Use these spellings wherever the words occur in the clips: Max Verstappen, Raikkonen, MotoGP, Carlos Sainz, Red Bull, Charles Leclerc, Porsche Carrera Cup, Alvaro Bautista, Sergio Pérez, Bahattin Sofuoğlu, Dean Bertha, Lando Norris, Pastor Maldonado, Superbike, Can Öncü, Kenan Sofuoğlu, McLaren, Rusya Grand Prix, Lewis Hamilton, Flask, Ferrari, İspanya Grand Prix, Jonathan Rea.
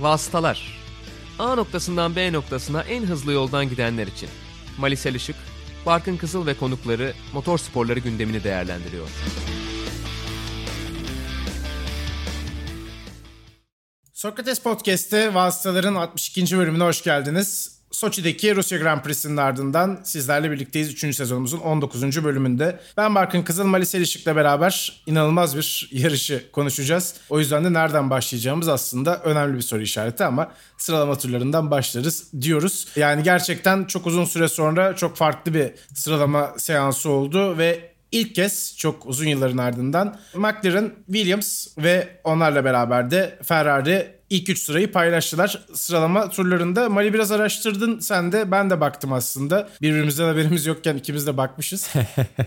Vasıtalar. A noktasından B noktasına en hızlı yoldan gidenler için. Malise Işık, Barkın Kızıl ve konukları motor sporları gündemini değerlendiriyor. Socrates Podcast'te Vasıtaların 62. bölümüne hoş geldiniz. Soçi'deki Rusya Grand Prix'sinin ardından sizlerle birlikteyiz 3. sezonumuzun 19. bölümünde. Ben Barkın Kızıl, Malise Işık'la beraber inanılmaz bir yarışı konuşacağız. O yüzden de nereden başlayacağımız aslında önemli bir soru işareti ama sıralama turlarından başlarız diyoruz. Yani gerçekten çok uzun süre sonra çok farklı bir sıralama seansı oldu ve İlk kez çok uzun yılların ardından McLaren, Williams ve onlarla beraber de Ferrari ilk 3 sırayı paylaştılar sıralama turlarında. Mali, biraz araştırdın sen de, ben de baktım aslında. Birbirimizden haberimiz yokken ikimiz de bakmışız.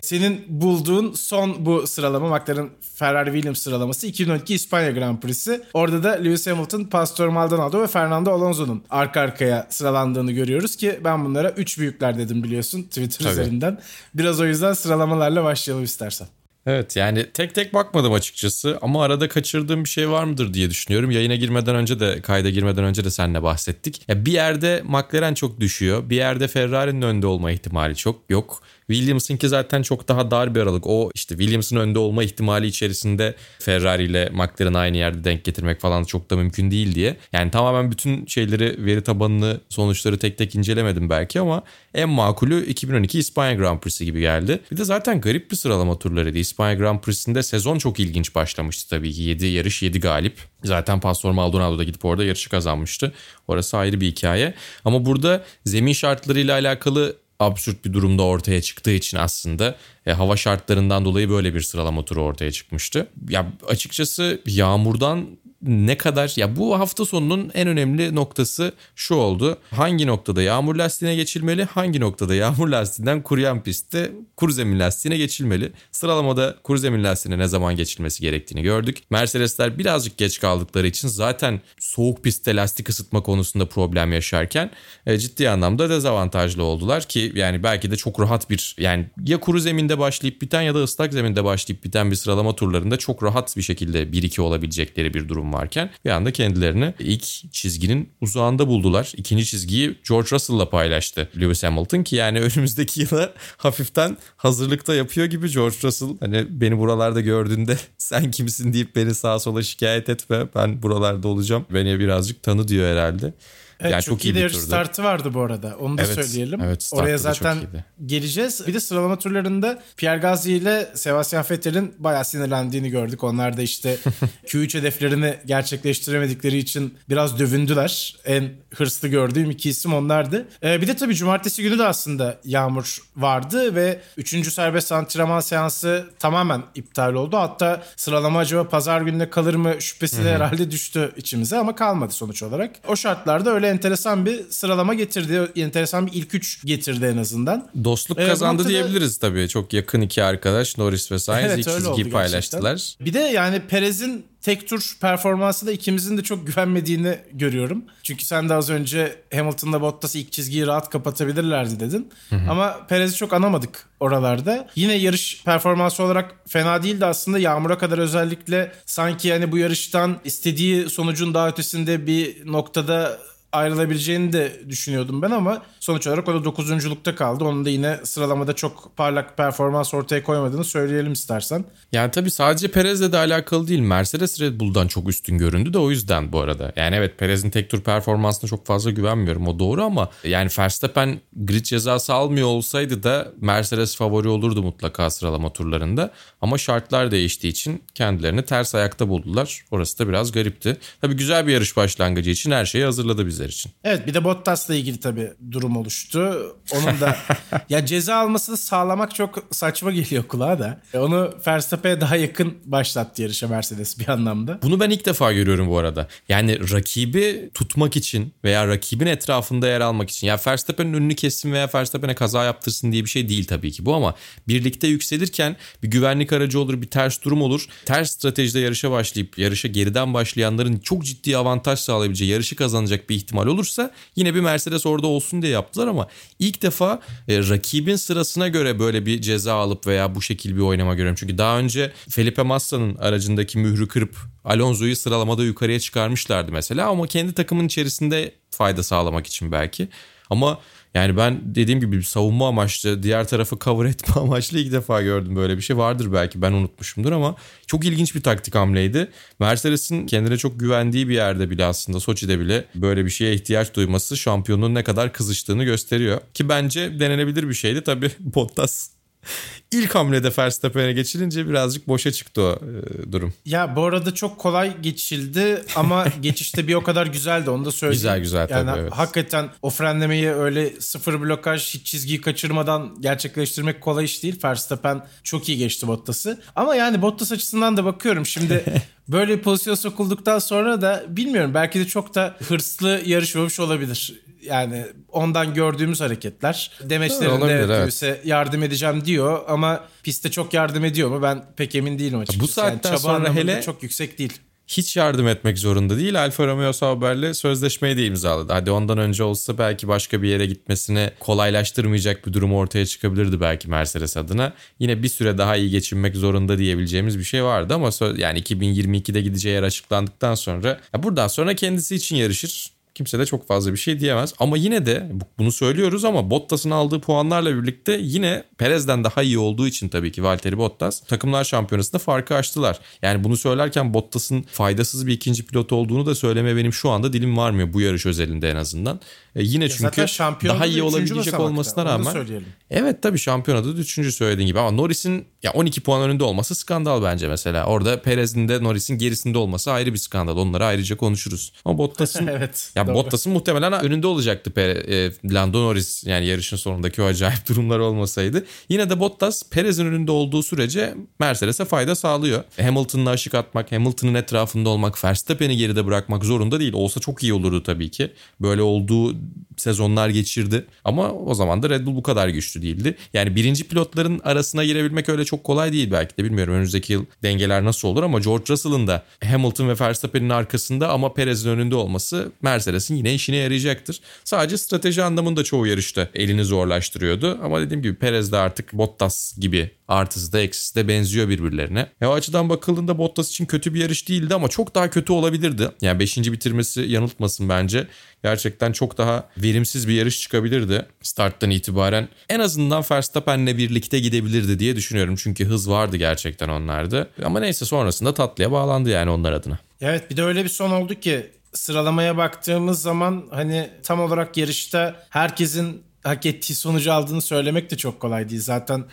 Senin bulduğun son bu sıralama McLaren, Ferrari, Williams sıralaması 2012 İspanya Grand Prix'si. Orada da Lewis Hamilton, Pastor Maldonado ve Fernando Alonso'nun arka arkaya sıralandığını görüyoruz ki ben bunlara 3 büyükler dedim biliyorsun Twitter üzerinden. Biraz o yüzden sıralamalarla başlayalım istersen. Evet, yani tek tek bakmadım açıkçası ama arada kaçırdığım bir şey var mıdır diye düşünüyorum. Yayına girmeden önce de, kayda girmeden önce de seninle bahsettik. Ya bir yerde McLaren çok düşüyor, bir yerde Ferrari'nin önde olma ihtimali çok yok. Williams'ınki zaten çok daha dar bir aralık. O işte Williams'ın önde olma ihtimali içerisinde Ferrari ile McLaren'ı aynı yerde denk getirmek falan çok da mümkün değil diye. Yani tamamen bütün şeyleri, veri tabanını, sonuçları tek tek incelemedim belki ama en makulü 2012 İspanya Grand Prix'si gibi geldi. Bir de zaten garip bir sıralama turlarıydı. İspanya Grand Prix'sinde sezon çok ilginç başlamıştı tabii ki. 7 yarış 7 galip. Zaten Pastor Maldonado da gidip orada yarışı kazanmıştı. Orası ayrı bir hikaye. Ama burada zemin şartlarıyla alakalı absürt bir durumda ortaya çıktığı için aslında hava şartlarından dolayı böyle bir sıralama turu ortaya çıkmıştı. Ya açıkçası yağmurdan ne kadar, ya bu hafta sonunun en önemli noktası şu oldu. Hangi noktada yağmur lastiğine geçilmeli, hangi noktada yağmur lastiğinden kuruyan pistte kuru zemin lastiğine geçilmeli. Sıralamada kuru zemin lastiğine ne zaman geçilmesi gerektiğini gördük. Mercedesler birazcık geç kaldıkları için zaten soğuk pistte lastik ısıtma konusunda problem yaşarken ciddi anlamda dezavantajlı oldular ki yani belki de çok rahat bir, yani ya kuru zeminde başlayıp biten ya da ıslak zeminde başlayıp biten bir sıralama turlarında çok rahat bir şekilde 1-2 olabilecekleri bir durum varken bir anda kendilerini ilk çizginin uzağında buldular. İkinci çizgiyi George Russell'la paylaştı Lewis Hamilton ki yani önümüzdeki yıla hafiften hazırlıkta yapıyor gibi George Russell. Hani beni buralarda gördüğünde sen kimsin deyip beni sağa sola şikayet etme, ben buralarda olacağım. Beni birazcık tanı diyor herhalde. Evet, yani çok iyi bir turdu. Startı vardı bu arada. Onu da söyleyelim. Evet, oraya zaten geleceğiz. Bir de sıralama turlarında Pierre Gazi ile Sebastian Vettel'in bayağı sinirlendiğini gördük. Onlar da işte Q3 hedeflerini gerçekleştiremedikleri için biraz dövündüler. En hırslı gördüğüm iki isim onlardı. Bir de tabii cumartesi günü de aslında yağmur vardı ve 3. serbest antrenman seansı tamamen iptal oldu. Hatta sıralama acaba pazar gününe kalır mı şüphesi de herhalde düştü içimize ama kalmadı sonuç olarak. O şartlarda öyle enteresan bir sıralama getirdi. Enteresan bir ilk üç getirdi en azından. Dostluk kazandı diyebiliriz tabii. Çok yakın iki arkadaş Norris ve Sainz ilk çizgiyi paylaştılar. Gerçekten. Bir de yani Perez'in tek tur performansı da ikimizin de çok güvenmediğini görüyorum. Çünkü sen de az önce Hamilton'la Bottas'ı ilk çizgiyi rahat kapatabilirlerdi dedin. Ama Perez'i çok anamadık oralarda. Yine yarış performansı olarak fena değildi aslında. Yağmura kadar özellikle sanki yani bu yarıştan istediği sonucun daha ötesinde bir noktada ayrılabileceğini de düşünüyordum ben ama sonuç olarak o da 9.'lukta kaldı. Onun da yine sıralamada çok parlak performans ortaya koymadığını söyleyelim istersen. Yani tabii sadece Perez'le de alakalı değil. Mercedes Red Bull'dan çok üstün göründü de o yüzden bu arada. Yani evet, Perez'in tek tur performansına çok fazla güvenmiyorum, o doğru ama yani Verstappen grid cezası almıyor olsaydı da Mercedes favori olurdu mutlaka sıralama turlarında. Ama şartlar değiştiği için kendilerini ters ayakta buldular. Orası da biraz garipti. Tabii güzel bir yarış başlangıcı için her şeyi hazırladı bizi için. Evet, bir de Bottas'la ilgili tabii durum oluştu. Onun da ya ceza almasını sağlamak çok saçma geliyor kulağa da. Onu Verstappen'e daha yakın başlattı yarışa Mercedes bir anlamda. Bunu ben ilk defa görüyorum bu arada. Yani rakibi tutmak için veya rakibin etrafında yer almak için. Ya Verstappen'in önünü kessin veya Verstappen'e kaza yaptırsın diye bir şey değil tabii ki bu ama birlikte yükselirken bir güvenlik aracı olur, bir ters durum olur. Ters stratejide yarışa başlayıp yarışa geriden başlayanların çok ciddi avantaj sağlayabileceği, yarışı kazanacak bir ihtimal ihtimal olursa yine bir Mercedes orada olsun diye yaptılar ama ilk defa rakibin sırasına göre böyle bir ceza alıp veya bu şekil bir oynama görüyorum. Çünkü daha önce Felipe Massa'nın aracındaki mührü kırıp Alonso'yu sıralamada yukarıya çıkarmışlardı mesela ama kendi takımın içerisinde fayda sağlamak için belki. Ama yani ben dediğim gibi savunma amaçlı, diğer tarafı cover etme amaçlı ilk defa gördüm böyle bir şey. Vardır belki, ben unutmuşumdur ama çok ilginç bir taktik hamleydi. Mercedes'in kendine çok güvendiği bir yerde bile, aslında Soçi'de bile böyle bir şeye ihtiyaç duyması şampiyonluğun ne kadar kızıştığını gösteriyor. Ki bence denenebilir bir şeydi. Tabii Bottas İlk hamlede Verstappen'e geçilince birazcık boşa çıktı o durum. Ya bu arada çok kolay geçildi ama geçişte bir o kadar güzeldi, onu da söyleyeyim. Güzel yani, tabii evet. Hakikaten o frenlemeyi öyle sıfır blokaj, hiç çizgiyi kaçırmadan gerçekleştirmek kolay iş değil. Verstappen çok iyi geçti Bottas'ı. Ama yani Bottas açısından da bakıyorum şimdi böyle bir pozisyona sokulduktan sonra da bilmiyorum, belki de çok da hırslı yarışmamış olabilir. Yani ondan gördüğümüz hareketler, demeçlerinde evet, yardım edeceğim diyor ama pistte çok yardım ediyor mu, ben pek emin değilim açıkçası. Bu saatten yani sonra hele çok yüksek değil. Hiç yardım etmek zorunda değil. Alfa Romeo Sauber'le sözleşmeyi de imzaladı. Hadi ondan önce olsa belki başka bir yere gitmesini kolaylaştırmayacak bir durum ortaya çıkabilirdi belki Mercedes adına. Yine bir süre daha iyi geçinmek zorunda diyebileceğimiz bir şey vardı ama yani 2022'de gideceği yer açıklandıktan sonra buradan sonra kendisi için yarışır. Kimse de çok fazla bir şey diyemez. Ama yine de bunu söylüyoruz ama Bottas'ın aldığı puanlarla birlikte yine Perez'den daha iyi olduğu için tabii ki Valtteri Bottas takımlar şampiyonasında farkı açtılar. Yani bunu söylerken Bottas'ın faydasız bir ikinci pilot olduğunu da söylemeye benim şu anda dilim varmıyor bu yarış özelinde en azından. Yine çünkü daha iyi olabilecek olmasına rağmen. Evet tabii şampiyonada da 3. söylediğin gibi ama Norris'in ya 12 puan önünde olması skandal bence mesela. Orada Perez'in de Norris'in gerisinde olması ayrı bir skandal. Onları ayrıca konuşuruz. Ama Bottas'ın evet. Ya Bottas'ın muhtemelen önünde olacaktı Lando Norris, yani yarışın sonundaki o acayip durumlar olmasaydı. Yine de Bottas Perez'in önünde olduğu sürece Mercedes'e fayda sağlıyor. Hamilton'la ışık atmak, Hamilton'ın etrafında olmak, Verstappen'i geride bırakmak zorunda değil. Olsa çok iyi olurdu tabii ki. Böyle olduğu sezonlar geçirdi ama o zaman da Red Bull bu kadar güçlü değildi. Yani birinci pilotların arasına girebilmek öyle çok kolay değil belki de, bilmiyorum önümüzdeki yıl dengeler nasıl olur ama George Russell'ın da Hamilton ve Verstappen'in arkasında ama Perez'in önünde olması Mercedes'in yine işine yarayacaktır. Sadece strateji anlamında çoğu yarışta elini zorlaştırıyordu ama dediğim gibi Perez de artık Bottas gibi artısı da eksisi de benziyor birbirlerine. O açıdan bakıldığında Bottas için kötü bir yarış değildi ama çok daha kötü olabilirdi. Yani 5. bitirmesi yanıltmasın bence. Gerçekten çok daha verimsiz bir yarış çıkabilirdi starttan itibaren. En azından Verstappen'le birlikte gidebilirdi diye düşünüyorum. Çünkü hız vardı gerçekten onlarda. Ama neyse sonrasında tatlıya bağlandı yani onlar adına. Evet bir de öyle bir son oldu ki sıralamaya baktığımız zaman hani tam olarak yarışta herkesin hak ettiği sonucu aldığını söylemek de çok kolay değil. Zaten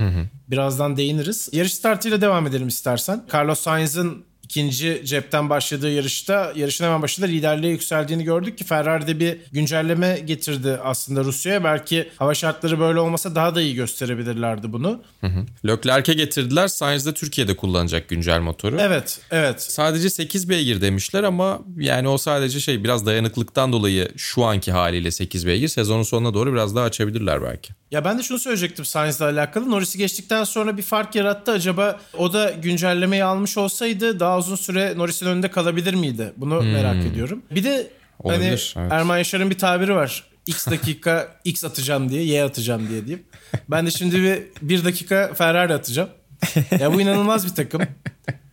birazdan değiniriz. Yarış startıyla devam edelim istersen. Carlos Sainz'ın İkinci cepten başladığı yarışta, yarışın hemen başında liderliğe yükseldiğini gördük ki Ferrari'de bir güncelleme getirdi aslında Rusya'ya. Belki hava şartları böyle olmasa daha da iyi gösterebilirlerdi bunu. Leclerc'e getirdiler. Sainz'de Türkiye'de kullanacak güncel motoru. Evet. Sadece 8 beygir demişler ama yani o sadece biraz dayanıklıktan dolayı şu anki haliyle 8 beygir. Sezonun sonuna doğru biraz daha açabilirler belki. Ya ben de şunu söyleyecektim Sainz'le alakalı. Norris'i geçtikten sonra bir fark yarattı. Acaba o da güncellemeyi almış olsaydı daha uzun süre Norris'in önünde kalabilir miydi? Bunu merak ediyorum. Bir de olabilir, hani evet. Erman Yaşar'ın bir tabiri var. X dakika X atacağım diye, Y atacağım diye diyeyim. Ben de şimdi bir dakika Ferrari atacağım. Ya bu inanılmaz bir takım.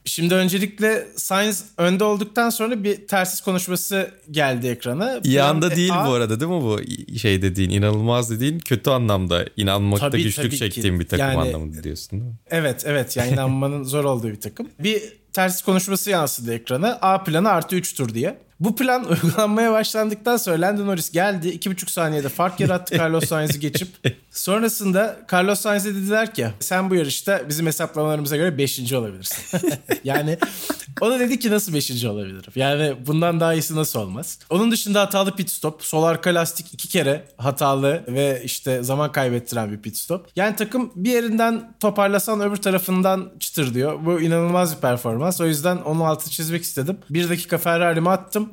Şimdi öncelikle Sainz önde olduktan sonra bir tersis konuşması geldi ekrana. Yanda değil bu arada değil mi bu dediğin, inanılmaz dediğin kötü anlamda, inanmakta tabii, güçlük tabii çektiğim ki bir takım yani, anlamında diyorsun değil mi? Evet yani inanmanın zor olduğu bir takım. Bir tersis konuşması yansıdı ekrana. A planı artı 3 tur diye. Bu plan uygulanmaya başlandıktan sonra Lando Norris geldi. 2,5 saniyede fark yarattı Carlos Sainz'i geçip. Sonrasında Carlos Sainz'e dediler ki sen bu yarışta bizim hesaplamalarımıza göre 5. olabilirsin. Yani o da dedi ki nasıl 5. olabilirim? Yani bundan daha iyisi nasıl olmaz? Onun dışında hatalı pit stop. Sol arka lastik 2 kere hatalı ve zaman kaybettiren bir pit stop. Yani takım bir yerinden toparlasan öbür tarafından çıtır diyor. Bu inanılmaz bir performans. O yüzden onun altını çizmek istedim. 1 dakika Ferrari'mi attım.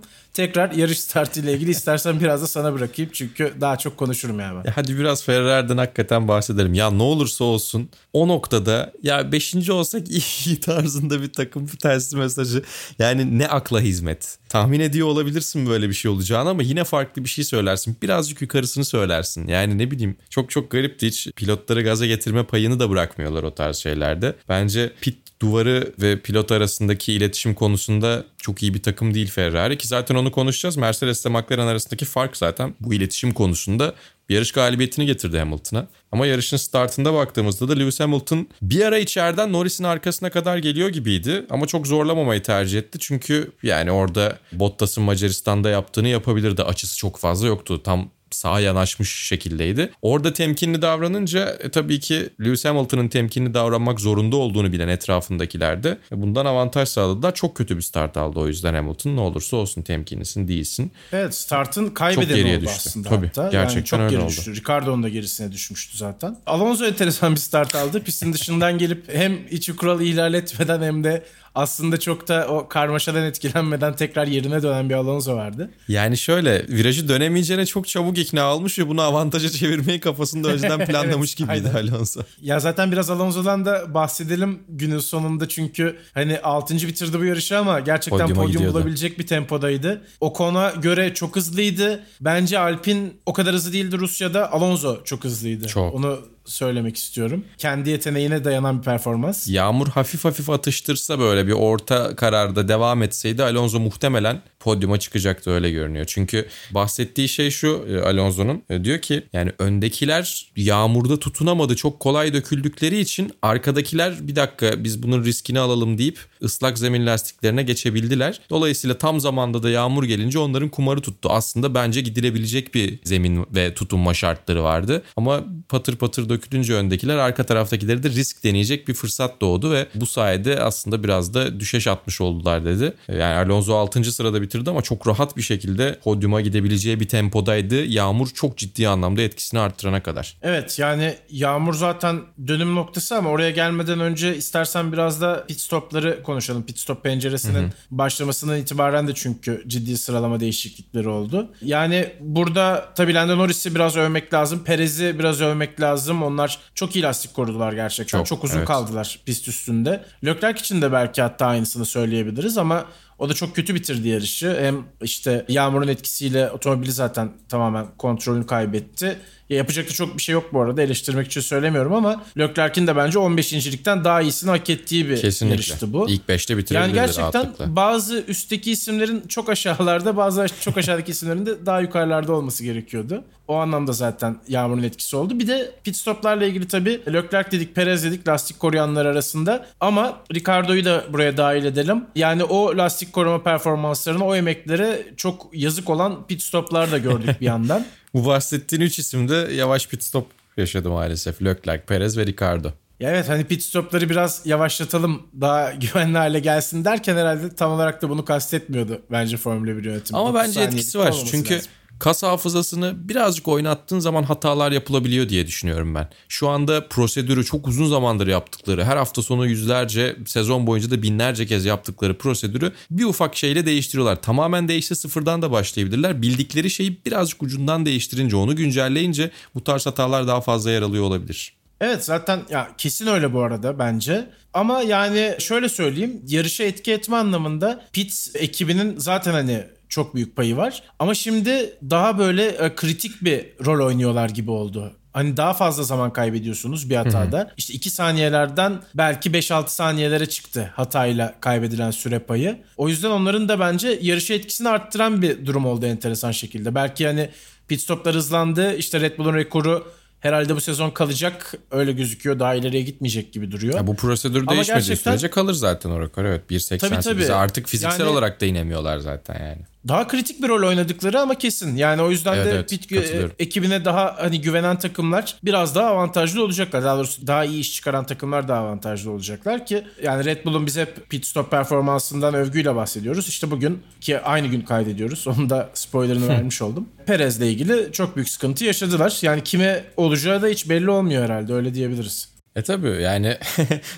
tekrar yarış startıyla ilgili istersen biraz da sana bırakayım. Çünkü daha çok konuşurum yani ben. Ya hadi biraz Ferrari'den hakikaten bahsedelim. Ya ne olursa olsun o noktada ya 5. olsak iyi tarzında bir takım bir tersi mesajı. Yani ne akla hizmet. Tahmin ediyor olabilirsin böyle bir şey olacağını ama yine farklı bir şey söylersin. Birazcık yukarısını söylersin. Yani ne bileyim çok garipti. Hiç pilotları gaza getirme payını da bırakmıyorlar o tarz şeylerde. Bence pit duvarı ve pilot arasındaki iletişim konusunda çok iyi bir takım değil Ferrari ki zaten onu konuşacağız. Mercedes ile McLaren arasındaki fark zaten bu iletişim konusunda yarış galibiyetini getirdi Hamilton'a. Ama yarışın startında baktığımızda da Lewis Hamilton bir ara içeriden Norris'in arkasına kadar geliyor gibiydi. Ama çok zorlamamayı tercih etti. Çünkü yani orada Bottas'ın Macaristan'da yaptığını yapabilirdi. Açısı çok fazla yoktu. Tam sağa yanaşmış şekildeydi. Orada temkinli davranınca tabii ki Lewis Hamilton'ın temkinli davranmak zorunda olduğunu bilen etrafındakiler de bundan avantaj sağladılar. Çok kötü bir start aldı o yüzden Hamilton. Ne olursa olsun temkinlisin değilsin. Evet, startın kaybedeni oldu düştü. Aslında. Tabii, hatta. Gerçekten yani çok öyle geri düştü. Ricardo'nun da gerisine düşmüştü zaten. Alonso enteresan bir start aldı. Pistin dışından gelip hem içi kuralı ihlal etmeden hem de aslında çok da o karmaşadan etkilenmeden tekrar yerine dönen bir Alonso vardı. Yani şöyle virajı dönemeyeceğine çok çabuk ikna olmuş ve bunu avantaja çevirmeyi kafasında önceden planlamış gibiydi Alonso. Ya zaten biraz Alonso'dan da bahsedelim günün sonunda çünkü hani 6. bitirdi bu yarışı ama gerçekten podyum bulabilecek bir tempodaydı. Ocon'a göre çok hızlıydı. Bence Alpine o kadar hızlı değildi Rusya'da. Alonso çok hızlıydı. Çok. Onu söylemek istiyorum. Kendi yeteneğine dayanan bir performans. Yağmur hafif atıştırsa böyle bir orta kararda devam etseydi Alonso muhtemelen podyuma çıkacaktı öyle görünüyor. Çünkü bahsettiği şey şu Alonso'nun diyor ki yani öndekiler yağmurda tutunamadı. Çok kolay döküldükleri için arkadakiler bir dakika biz bunun riskini alalım deyip ıslak zemin lastiklerine geçebildiler. Dolayısıyla tam zamanda da yağmur gelince onların kumarı tuttu. Aslında bence gidilebilecek bir zemin ve tutunma şartları vardı. Ama patır patır dökülünce öndekiler arka taraftakileri de risk deneyecek bir fırsat doğdu ve bu sayede aslında biraz da düşeş atmış oldular dedi. Yani Alonso 6. sırada bitirdi ama çok rahat bir şekilde podyuma gidebileceği bir tempodaydı. Yağmur çok ciddi anlamda etkisini arttırana kadar. Evet yani yağmur zaten dönüm noktası ama oraya gelmeden önce istersen biraz da pit stopları konuşalım. Pit stop penceresinin başlamasından itibaren de çünkü ciddi sıralama değişiklikleri oldu. Yani burada tabii Lando Norris'i biraz övmek lazım. Perez'i biraz övmek lazım. Onlar çok iyi lastik korudular gerçekten. Çok uzun kaldılar pist üstünde. Leclerc için de belki hatta aynısını söyleyebiliriz ama o da çok kötü bitirdi yarışı. Hem işte yağmurun etkisiyle otomobili zaten tamamen kontrolünü kaybetti. Yapacak da çok bir şey yok bu arada eleştirmek için söylemiyorum ama Leclerc'in de bence 15.likten daha iyisini hak ettiği bir yarıştı bu. İlk 5'te bitirebilirdi yani gerçekten rahatlıkla. Bazı üstteki isimlerin çok aşağılarda bazı çok aşağıdaki isimlerin de daha yukarılarda olması gerekiyordu. O anlamda zaten yağmurun etkisi oldu. Bir de pit stoplarla ilgili tabii Leclerc dedik, Perez dedik lastik koruyanlar arasında ama Ricardo'yu da buraya dahil edelim. Yani o lastik koruma performanslarını o emeklere çok yazık olan pit stoplar da gördük bir yandan. Bu bahsettiğin 3 isimde yavaş pit stop yaşadı maalesef. Leclerc, Perez ve Ricardo. Ya evet hani pit stopları biraz yavaşlatalım daha güvenli hale gelsin derken herhalde tam olarak da bunu kastetmiyordu bence Formula 1 yönetimi. Ama bence etkisi var çünkü lazım. Kas hafızasını birazcık oynattığın zaman hatalar yapılabiliyor diye düşünüyorum ben. Şu anda prosedürü çok uzun zamandır yaptıkları, her hafta sonu yüzlerce, sezon boyunca da binlerce kez yaptıkları prosedürü bir ufak şeyle değiştiriyorlar. Tamamen değişse sıfırdan da başlayabilirler. Bildikleri şeyi birazcık ucundan değiştirince, onu güncelleyince bu tarz hatalar daha fazla yer alıyor olabilir. Evet zaten ya kesin öyle bu arada bence. Ama yani şöyle söyleyeyim, yarışa etki etme anlamında pit ekibinin zaten hani çok büyük payı var. Ama şimdi daha böyle kritik bir rol oynuyorlar gibi oldu. Hani daha fazla zaman kaybediyorsunuz bir hatada. İşte 2 saniyelerden belki 5-6 saniyelere çıktı hatayla kaybedilen süre payı. O yüzden onların da bence yarışı etkisini arttıran bir durum oldu enteresan şekilde. Belki hani pit stoplar hızlandı. İşte Red Bull'un rekoru herhalde bu sezon kalacak. Öyle gözüküyor. Daha ileriye gitmeyecek gibi duruyor. Ya bu prosedür ama değişmediği sürece kalır zaten o rekor. Evet 1.88'e artık fiziksel olarak da inemiyorlar zaten yani. Daha kritik bir rol oynadıkları ama kesin. Yani o yüzden pit ekibine daha hani güvenen takımlar biraz daha avantajlı olacaklar. Daha doğrusu daha iyi iş çıkaran takımlar daha avantajlı olacaklar ki yani Red Bull'un biz hep pit stop performansından övgüyle bahsediyoruz. İşte bugün ki aynı gün kaydediyoruz. Onun da spoilerını vermiş oldum. Perez'le ilgili çok büyük sıkıntı yaşadılar. Yani kime olacağı da hiç belli olmuyor herhalde. Öyle diyebiliriz. Tabii yani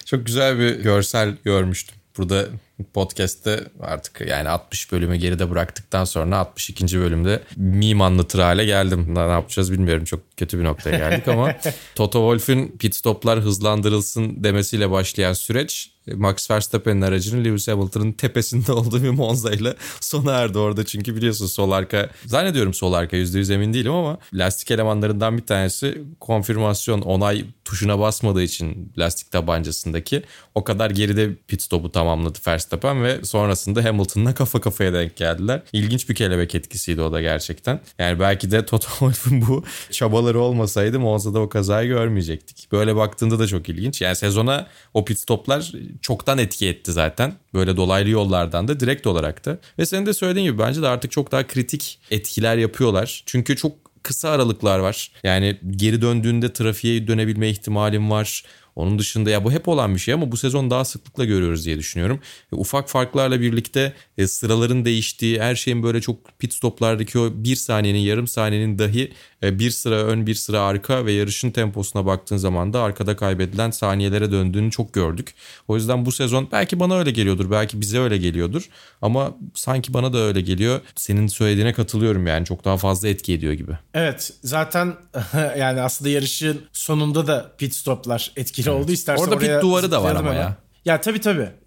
çok güzel bir görsel görmüştüm. Burada podcast'te artık yani 60 bölümü geride bıraktıktan sonra 62. bölümde meme anlatır hale geldim. Ne yapacağız bilmiyorum, çok kötü bir noktaya geldik ama Toto Wolff'ün pit stoplar hızlandırılsın demesiyle başlayan süreç Max Verstappen'in aracının Lewis Hamilton'ın tepesinde olduğu bir Monza ile sona erdi orada. Çünkü biliyorsun sol arka, zannediyorum sol arka, %100 emin değilim ama lastik elemanlarından bir tanesi konfirmasyon onay tuşuna basmadığı için lastik tabancasındaki o kadar geride pit stopu tamamladı Verstappen ve sonrasında Hamilton'la kafa kafaya denk geldiler. İlginç bir kelebek etkisiydi o da gerçekten. Yani belki de Toto Wolff'un bu çabaları olmasaydı Monza'da o kazayı görmeyecektik. Böyle baktığında da çok ilginç. Yani sezona o pit stoplar çoktan etki etti zaten. Böyle dolaylı yollardan da direkt olarak da. Ve senin de söylediğin gibi bence de artık çok daha kritik etkiler yapıyorlar. Çünkü çok kısa aralıklar var. Yani geri döndüğünde trafiğe dönebilme ihtimalim var. Onun dışında ya bu hep olan bir şey ama bu sezon daha sıklıkla görüyoruz diye düşünüyorum. Ufak farklarla birlikte sıraların değiştiği, her şeyin böyle çok pit stoplardaki o bir saniyenin, yarım saniyenin dahi bir sıra ön, bir sıra arka ve yarışın temposuna baktığın zaman da arkada kaybedilen saniyelere döndüğünü çok gördük. O yüzden bu sezon belki bana öyle geliyordur, belki bize öyle geliyordur ama sanki bana da öyle geliyor. Senin söylediğine katılıyorum yani çok daha fazla etki ediyor gibi. Evet zaten yani aslında yarışın sonunda da pit stoplar etki oldu. İstersen orada pit duvarı da var ama ya. Ya tabii.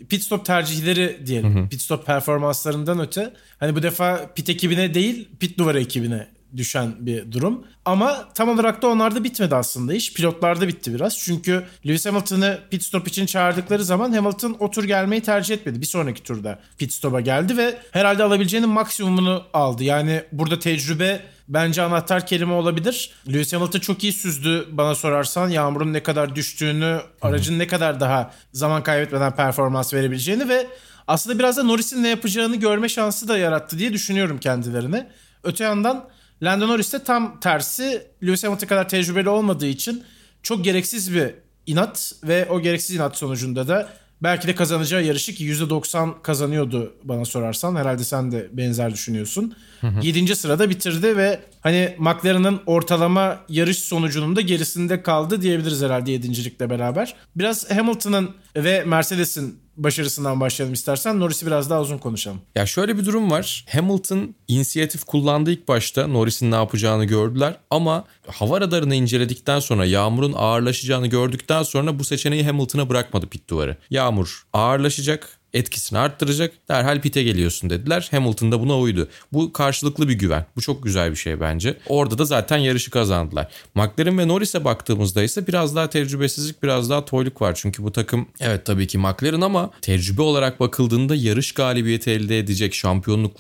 Pit stop tercihleri diyelim. Hı-hı. Pit stop performanslarından öte. Hani bu defa pit ekibine değil pit duvarı ekibine düşen bir durum. Ama tam olarak da onlarda bitmedi aslında iş. Pilotlarda bitti biraz. Çünkü Lewis Hamilton'ı pit stop için çağırdıkları zaman Hamilton o tur gelmeyi tercih etmedi. Bir sonraki turda pit stop'a geldi ve herhalde alabileceğinin maksimumunu aldı. Yani burada tecrübe bence anahtar kelime olabilir. Lewis Hamilton çok iyi süzdü bana sorarsan. Yağmurun ne kadar düştüğünü, aracın ne kadar daha zaman kaybetmeden performans verebileceğini ve aslında biraz da Norris'in ne yapacağını görme şansı da yarattı diye düşünüyorum kendilerine. Öte yandan Lando Norris de tam tersi Lewis Hamilton kadar tecrübeli olmadığı için çok gereksiz bir inat ve o gereksiz inat sonucunda da belki de kazanacağı yarışı ki %90 kazanıyordu bana sorarsan. Herhalde sen de benzer düşünüyorsun. 7. sırada bitirdi ve hani McLaren'ın ortalama yarış sonucunun da gerisinde kaldı diyebiliriz herhalde 7.likle beraber. Biraz Hamilton'ın ve Mercedes'in başarısından başlayalım istersen. Norris'i biraz daha uzun konuşalım. Ya şöyle bir durum var. Hamilton inisiyatif kullandı ilk başta. Norris'in ne yapacağını gördüler ama hava radarını inceledikten sonra yağmurun ağırlaşacağını gördükten sonra bu seçeneği Hamilton'a bırakmadı pit duvarı. Yağmur ağırlaşacak, etkisini arttıracak, derhal pit'e geliyorsun dediler. Hamilton da buna uydu. Bu karşılıklı bir güven. Bu çok güzel bir şey bence. Orada da zaten yarışı kazandılar. McLaren ve Norris'e baktığımızda ise biraz daha tecrübesizlik, biraz daha toyluk var. Çünkü bu takım evet tabii ki McLaren ama tecrübe olarak bakıldığında yarış galibiyeti elde edecek, şampiyonluk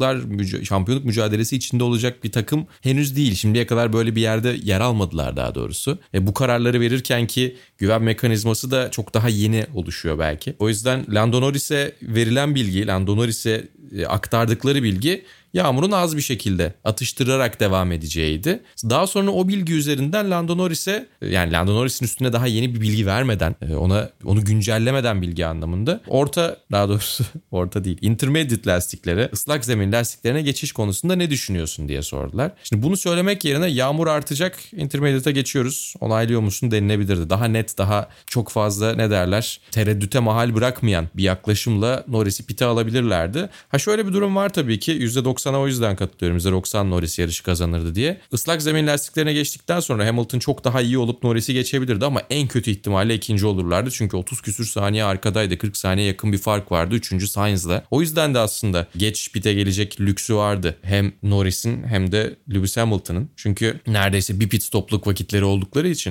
mücadelesi içinde olacak bir takım henüz değil. Şimdiye kadar böyle bir yerde yer almadılar daha doğrusu. Bu kararları verirken ki güven mekanizması da çok daha yeni oluşuyor belki. O yüzden Lando Norris'e verilen bilgi, Lando Norris'e aktardıkları bilgi yağmurun az bir şekilde atıştırarak devam edeceğiydi. Daha sonra o bilgi üzerinden Lando Norris'in üstüne daha yeni bir bilgi vermeden, onu güncellemeden bilgi anlamında intermediate lastiklere, ıslak zemin lastiklerine geçiş konusunda ne düşünüyorsun diye sordular. Şimdi bunu söylemek yerine yağmur artacak, intermediate'a geçiyoruz, onaylıyor musun denilebilirdi. Daha net, daha çok fazla tereddüte mahal bırakmayan bir yaklaşımla Norris'i pite alabilirlerdi. Ha şöyle bir durum var tabii ki %90'a o yüzden katılıyorum. %90 Norris yarışı kazanırdı diye. Islak zemin lastiklerine geçtikten sonra Hamilton çok daha iyi olup Norris'i geçebilirdi ama en kötü ihtimalle ikinci olurlardı. Çünkü 30 küsür saniye arkadaydı. 40 saniye yakın bir fark vardı. 3. Sainz'la. O yüzden de aslında geç pite gelecek lüksü vardı. Hem Norris'in hem de Lewis Hamilton'ın. Çünkü neredeyse bir pit stopluk vakitleri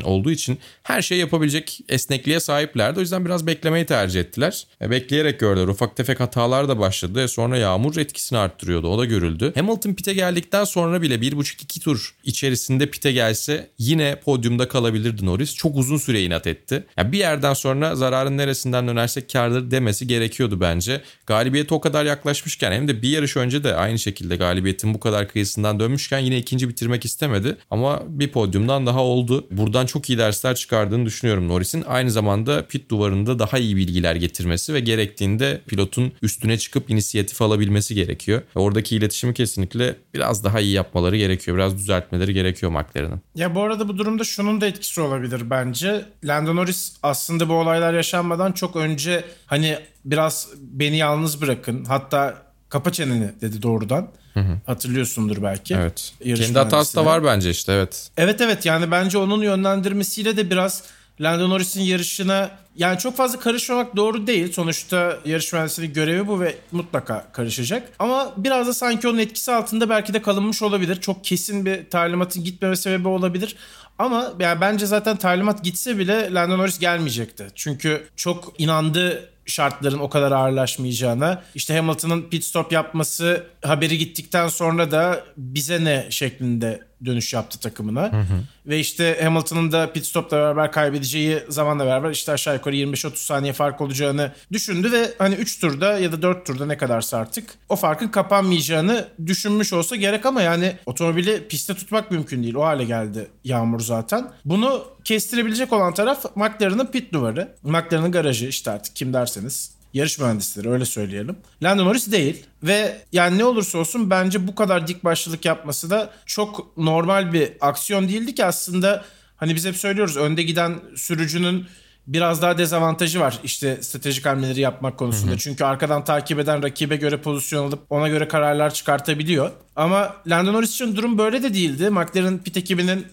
olduğu için her şeyi yapabilecek esnekliğe sahiplerdi. O yüzden biraz beklemeyi tercih ettiler. Bekleyerek gördüler. Ufak tefek hatalar da başladı. Sonra yağmur etkisini arttırıyordu. O da görüldü. Hamilton pite geldikten sonra bile 1,5-2 tur içerisinde pite gelse yine podyumda kalabilirdi Norris. Çok uzun süre inat etti. Yani bir yerden sonra zararın neresinden dönersek kârdır demesi gerekiyordu bence. Galibiyete o kadar yaklaşmışken hem de bir yarış önce de aynı şekilde galibiyetin bu kadar kıyısından dönmüşken yine ikinci bitirmek istemedi. Ama bir podyumdan daha oldu. Buradan çok iyi dersler çıkardığını düşünüyorum Norris'in. Aynı zamanda pit duvarında daha iyi bilgiler getirmesi ve gerektiğinde pilotun üstüne çıkıp inisiyatif alabilmesi gerekiyor. Oradaki iletişimi kesinlikle biraz daha iyi yapmaları gerekiyor. Biraz düzeltmeleri gerekiyor McLaren'ın. Ya bu arada bu durumda şunun da etkisi olabilir bence. Lando Norris aslında bu olaylar yaşanmadan çok önce hani biraz beni yalnız bırakın, hatta kapa çeneni dedi doğrudan. Hı-hı. Hatırlıyorsundur belki. Evet. Kendi hatası da var bence işte, evet. Evet, yani bence onun yönlendirmesiyle de biraz Lando Norris'in yarışına yani çok fazla karışmak doğru değil. Sonuçta yarış mühendisinin görevi bu ve mutlaka karışacak. Ama biraz da sanki onun etkisi altında belki de kalınmış olabilir. Çok kesin bir talimatın gitmeme sebebi olabilir. Ama yani bence zaten talimat gitse bile Lando Norris gelmeyecekti. Çünkü çok inandı şartların o kadar ağırlaşmayacağına. İşte Hamilton'ın pit stop yapması haberi gittikten sonra da bize ne şeklinde dönüş yaptı takımına. Hı hı. Ve işte Hamilton'ın da pit stopla beraber kaybedeceği zamanla beraber işte aşağı yukarı 25-30 saniye fark olacağını düşündü ve hani 3 turda ya da 4 turda ne kadarsa artık o farkın kapanmayacağını düşünmüş olsa gerek, ama yani otomobili piste tutmak mümkün değil. O hale geldi yağmur zaten. Bunu kestirebilecek olan taraf McLaren'ın pit duvarı, McLaren'ın garajı, işte artık kim derseniz. Yarış mühendisleri, öyle söyleyelim. Lando Norris değil ve yani ne olursa olsun bence bu kadar dik başlılık yapması da çok normal bir aksiyon değildi ki aslında. Hani biz hep söylüyoruz, önde giden sürücünün biraz daha dezavantajı var işte stratejik hamleleri yapmak konusunda. Hı hı. Çünkü arkadan takip eden rakibe göre pozisyon alıp ona göre kararlar çıkartabiliyor. Ama Lando Norris için durum böyle de değildi. McLaren pit ekibinin,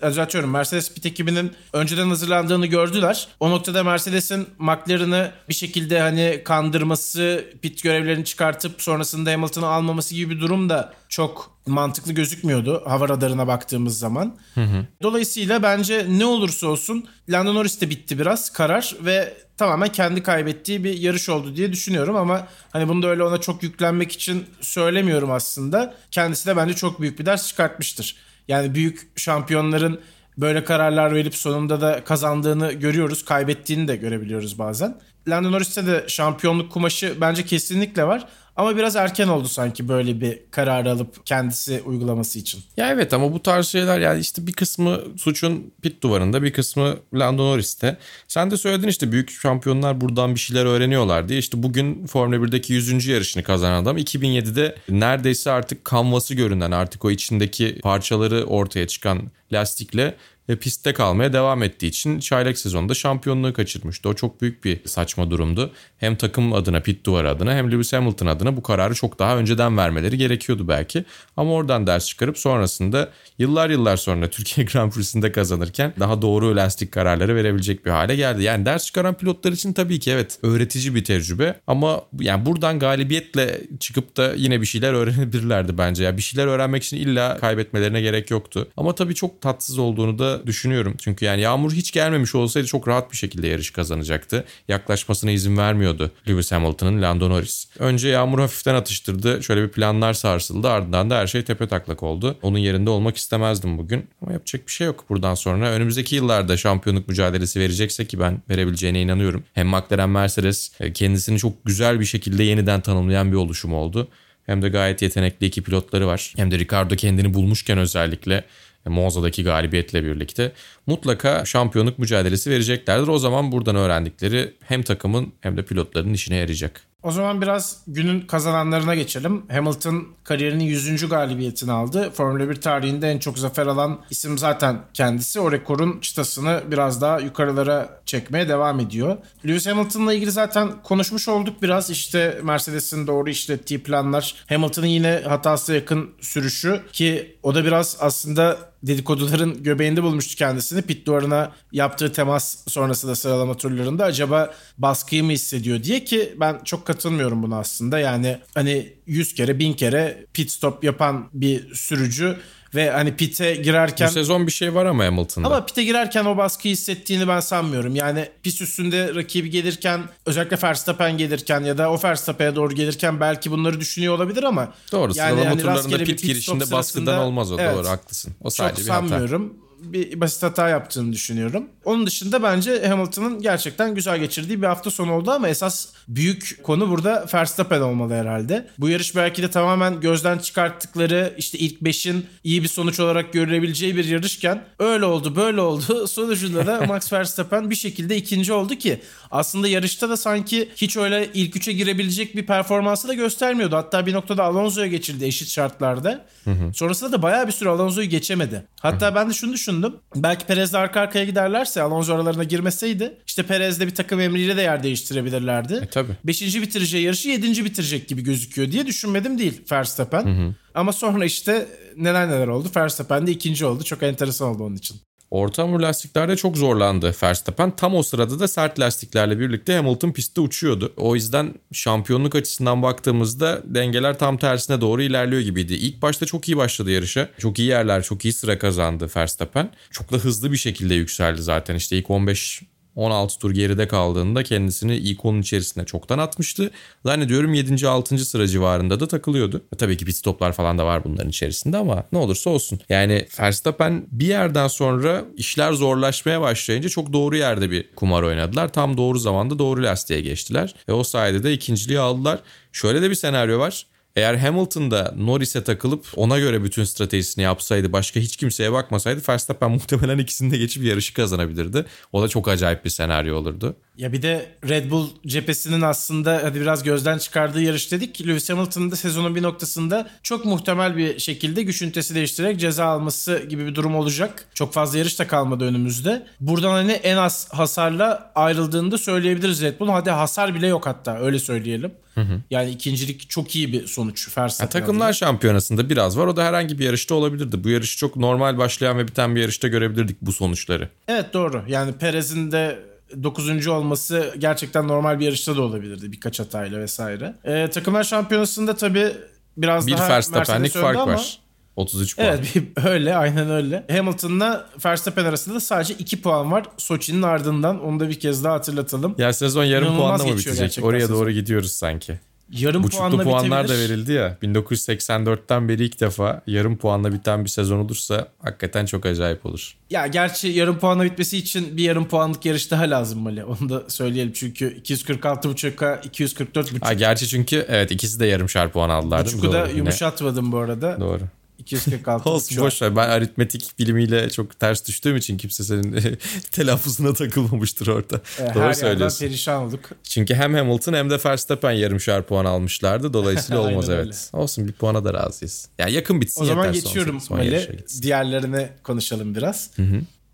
Mercedes pit ekibinin önceden hazırlandığını gördüler. O noktada Mercedes'in McLaren'ı bir şekilde hani kandırması, pit görevlerini çıkartıp sonrasında Hamilton'ı almaması gibi bir durum da çok mantıklı gözükmüyordu hava radarına baktığımız zaman. Hı hı. Dolayısıyla bence ne olursa olsun Lando Norris de bitti biraz karar ve tamamen kendi kaybettiği bir yarış oldu diye düşünüyorum, ama hani bunu da öyle ona çok yüklenmek için söylemiyorum aslında. Kendisi de bence çok büyük bir ders çıkartmıştır. Yani büyük şampiyonların böyle kararlar verip sonunda da kazandığını görüyoruz, kaybettiğini de görebiliyoruz bazen. Lando Norris'te de şampiyonluk kumaşı bence kesinlikle var. Ama biraz erken oldu sanki böyle bir karar alıp kendisi uygulaması için. Ya evet, ama bu tarz şeyler yani işte bir kısmı suçun pit duvarında, bir kısmı Lando Norris'te. Sen de söyledin işte büyük şampiyonlar buradan bir şeyler öğreniyorlar diye. İşte bugün Formula 1'deki 100. yarışını kazanan adam 2007'de neredeyse artık kanvası görünen, artık o içindeki parçaları ortaya çıkan lastikle pistte kalmaya devam ettiği için çaylak sezonda şampiyonluğu kaçırmıştı. O çok büyük bir saçma durumdu. Hem takım adına, pit duvarı adına, hem Lewis Hamilton adına bu kararı çok daha önceden vermeleri gerekiyordu belki. Ama oradan ders çıkarıp sonrasında yıllar sonra Türkiye Grand Prix'sinde kazanırken daha doğru lastik kararları verebilecek bir hale geldi. Yani ders çıkaran pilotlar için tabii ki evet öğretici bir tecrübe, ama yani buradan galibiyetle çıkıp da yine bir şeyler öğrenebilirlerdi bence. Yani bir şeyler öğrenmek için illa kaybetmelerine gerek yoktu. Ama tabii çok tatsız olduğunu da düşünüyorum. Çünkü yani yağmur hiç gelmemiş olsaydı çok rahat bir şekilde yarış kazanacaktı. Yaklaşmasına izin vermiyordu Lewis Hamilton'ın Lando Norris. Önce yağmur hafiften atıştırdı. Şöyle bir planlar sarsıldı. Ardından da her şey tepetaklak oldu. Onun yerinde olmak istemezdim bugün. Ama yapacak bir şey yok buradan sonra. Önümüzdeki yıllarda şampiyonluk mücadelesi verecekse, ki ben verebileceğine inanıyorum. Hem McLaren, Mercedes kendisini çok güzel bir şekilde yeniden tanımlayan bir oluşum oldu. Hem de gayet yetenekli iki pilotları var. Hem de Ricardo kendini bulmuşken özellikle Monza'daki galibiyetle birlikte mutlaka şampiyonluk mücadelesi vereceklerdir. O zaman buradan öğrendikleri hem takımın hem de pilotların işine yarayacak. O zaman biraz günün kazananlarına geçelim. Hamilton kariyerinin 100. galibiyetini aldı. Formula 1 tarihinde en çok zafer alan isim zaten kendisi. O rekorun çıtasını biraz daha yukarılara çekmeye devam ediyor. Lewis Hamilton'la ilgili zaten konuşmuş olduk biraz. İşte Mercedes'in doğru işlettiği planlar, Hamilton'ın yine hatasına yakın sürüşü, ki o da biraz aslında dedikoduların göbeğinde bulmuştu kendisini. Pit duvarına yaptığı temas sonrası da sıralama turlarında acaba baskıyı mı hissediyor diye, ki ben çok katılmıyorum buna aslında. Yani hani 100 kere 1000 kere pit stop yapan bir sürücü ve hani pite girerken... Bu sezon bir şey var ama Hamilton'da. Ama pite girerken o baskıyı hissettiğini ben sanmıyorum. Yani pist üstünde rakibi gelirken, özellikle Verstappen gelirken ya da o Verstappen'e doğru gelirken belki bunları düşünüyor olabilir ama... Doğru, yani sıralama turlarında pit girişinde baskıdan olmaz o. Evet, doğru, haklısın. O sadece çok bir hata. Çok sanmıyorum. bir basit hata yaptığını düşünüyorum. Onun dışında bence Hamilton'ın gerçekten güzel geçirdiği bir hafta sonu oldu ama esas büyük konu burada Verstappen olmalı herhalde. Bu yarış belki de tamamen gözden çıkarttıkları işte ilk 5'in iyi bir sonuç olarak görülebileceği bir yarışken öyle oldu böyle oldu. Sonucunda da Max Verstappen bir şekilde ikinci oldu ki aslında yarışta da sanki hiç öyle ilk 3'e girebilecek bir performansı da göstermiyordu. Hatta bir noktada Alonso'ya geçildi eşit şartlarda. Sonrasında da bayağı bir süre Alonso'yu geçemedi. Hatta ben de şunu düşündüm. Belki Perez'le arka arkaya giderlerse Alonso aralarına girmeseydi işte Perez'le bir takım emriyle de yer değiştirebilirlerdi. Tabii. 5. bitireceği yarışı 7. bitirecek gibi gözüküyor diye düşünmedim değil Verstappen. Ama sonra işte neler oldu. Verstappen de ikinci oldu. Çok enteresan oldu onun için. Orta hamur lastiklerde çok zorlandı Verstappen. Tam o sırada da sert lastiklerle birlikte Hamilton pistte uçuyordu. O yüzden şampiyonluk açısından baktığımızda dengeler tam tersine doğru ilerliyor gibiydi. İlk başta çok iyi başladı yarışa. Çok iyi yerler, çok iyi sıra kazandı Verstappen. Çok da hızlı bir şekilde yükseldi zaten. İşte ilk 16 tur geride kaldığında kendisini ilk 10'un içerisine çoktan atmıştı. Zannediyorum 7. 6. sıra civarında da takılıyordu. Tabii ki pit stoplar falan da var bunların içerisinde ama ne olursa olsun. Yani Verstappen bir yerden sonra işler zorlaşmaya başlayınca çok doğru yerde bir kumar oynadılar. Tam doğru zamanda doğru lastiğe geçtiler. Ve o sayede de ikinciliği aldılar. Şöyle de bir senaryo var. Eğer Hamilton da Norris'e takılıp ona göre bütün stratejisini yapsaydı, başka hiç kimseye bakmasaydı Verstappen muhtemelen ikisini de geçip yarışı kazanabilirdi. O da çok acayip bir senaryo olurdu. Ya bir de Red Bull cephesinin aslında hadi biraz gözden çıkardığı yarış dedik. Lewis Hamilton'ın da sezonun bir noktasında çok muhtemel bir şekilde güç ünitesi değiştirerek ceza alması gibi bir durum olacak. Çok fazla yarış da kalmadı önümüzde. Buradan hani en az hasarla ayrıldığını da söyleyebiliriz Red Bull'un. Hadi hasar bile yok hatta öyle söyleyelim. Yani ikincilik çok iyi bir sonuç Verstappen. Takımlar şampiyonasında biraz var. O da herhangi bir yarışta olabilirdi. Bu yarışı çok normal başlayan ve biten bir yarışta görebilirdik bu sonuçları. Evet doğru. Yani Perez'in de 9. olması gerçekten normal bir yarışta da olabilirdi birkaç hatayla vesaire. Takımlar şampiyonasında tabii biraz bir daha Verstappen'lik fark var. 33 puan. Evet öyle aynen öyle. Hamilton'la Verstappen arasında da sadece 2 puan var. Soçi'nin ardından onu da bir kez daha hatırlatalım. Ya sezon yarım puanla mı bitecek? Oraya sezon doğru gidiyoruz sanki. Yarım buçuklu puanlar bitebilir. Da verildi ya. 1984'ten beri ilk defa yarım puanla biten bir sezon olursa hakikaten çok acayip olur. Ya gerçi yarım puanla bitmesi için bir yarım puanlık yarış daha lazım Mali. Onu da söyleyelim çünkü 246.5'a 244.5. Ha gerçi çünkü evet ikisi de yarım şar puan aldılar. Buçuku da yumuşatmadım bu arada. Doğru. 246. Olsun boş ver. Ben aritmetik bilimiyle çok ters düştüğüm için kimse senin telaffuzuna takılmamıştır orada. Doğru söylüyorsun. Her yerden perişan olduk. Çünkü hem Hamilton hem de Verstappen yarımşar puan almışlardı. Dolayısıyla olmaz evet. Olsun bir puana da razıyız. Yani yakın bitsin yeter. O zaman geçiyorum Ali. Diğerlerine konuşalım biraz.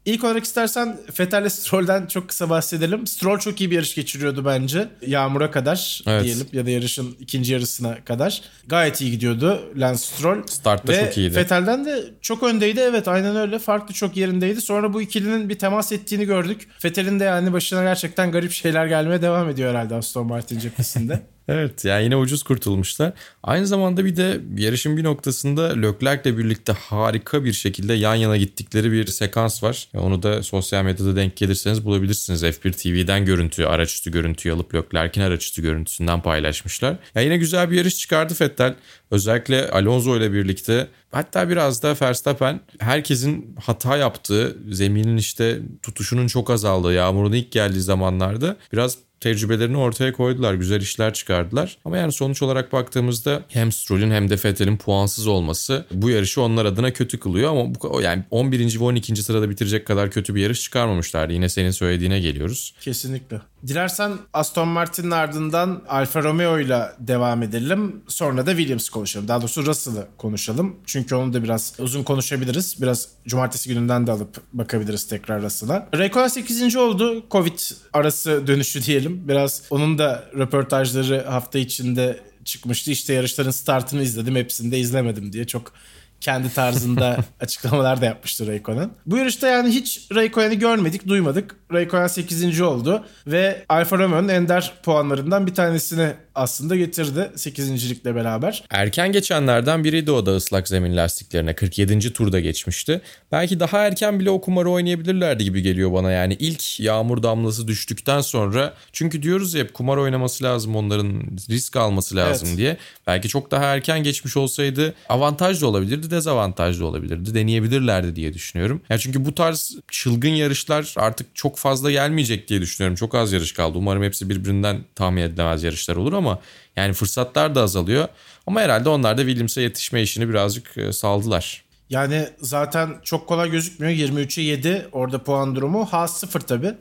İlk olarak istersen Vettel'le Stroll'den çok kısa bahsedelim. Stroll çok iyi bir yarış geçiriyordu bence. Yağmura kadar diyelim ya da yarışın ikinci yarısına kadar. Gayet iyi gidiyordu Lance Stroll. Startta çok iyiydi. Vettel'den de çok öndeydi. Evet aynen öyle. Farklı çok yerindeydi. Sonra bu ikilinin bir temas ettiğini gördük. Vettel'in de yani başına gerçekten garip şeyler gelmeye devam ediyor herhalde Aston Martin cephesinde. Evet yani yine ucuz kurtulmuşlar. Aynı zamanda bir de yarışın bir noktasında Leclerc'le birlikte harika bir şekilde yan yana gittikleri bir sekans var. Onu da sosyal medyada denk gelirseniz bulabilirsiniz. F1 TV'den araçüstü görüntüyü alıp Leclerc'in araçüstü görüntüsünden paylaşmışlar. Ya yine güzel bir yarış çıkardı Vettel. Özellikle Alonso ile birlikte hatta biraz da Verstappen herkesin hata yaptığı, zeminin işte tutuşunun çok azaldığı, yağmurun ilk geldiği zamanlarda biraz tecrübelerini ortaya koydular. Güzel işler çıkardılar. Ama yani sonuç olarak baktığımızda hem Stroll'ün hem de Vettel'in puansız olması bu yarışı onlar adına kötü kılıyor ama yani 11. ve 12. sırada bitirecek kadar kötü bir yarış çıkarmamışlardı. Yine senin söylediğine geliyoruz. Kesinlikle. Dilersen Aston Martin'in ardından Alfa Romeo'yla devam edelim. Sonra da Williams'ı konuşalım. Daha doğrusu Russell'ı konuşalım. Çünkü onu da biraz uzun konuşabiliriz. Biraz cumartesi gününden de alıp bakabiliriz tekrar Russell'a. Raikkonen 8. oldu. Covid arası dönüşü diyelim. Biraz onun da röportajları hafta içinde çıkmıştı. İşte yarışların startını izledim, hepsini de izlemedim diye çok kendi tarzında açıklamalar da yapmıştı Raikkonen. Bu yarışta yani hiç Raikkonen'i görmedik, duymadık. Raikkonen 8. oldu ve Alfa Romeo'nun ender puanlarından bir tanesini aslında getirdi 8.likle beraber. Erken geçenlerden biriydi o da ıslak zemin lastiklerine. 47. turda geçmişti. Belki daha erken bile o kumarı oynayabilirlerdi gibi geliyor bana. Yani ilk yağmur damlası düştükten sonra, çünkü diyoruz ya hep kumar oynaması lazım onların, risk alması lazım diye. Belki çok daha erken geçmiş olsaydı avantaj da olabilirdi, dezavantaj da olabilirdi. Deneyebilirlerdi diye düşünüyorum. Yani çünkü bu tarz çılgın yarışlar artık çok fazla gelmeyecek diye düşünüyorum. Çok az yarış kaldı. Umarım hepsi birbirinden tahmin edilemez yarışlar olur ama yani fırsatlar da azalıyor. Ama herhalde onlar da Williams'a yetişme işini birazcık saldılar. Yani zaten çok kolay gözükmüyor. 23'e 7 orada puan durumu. Haas 0 tabii.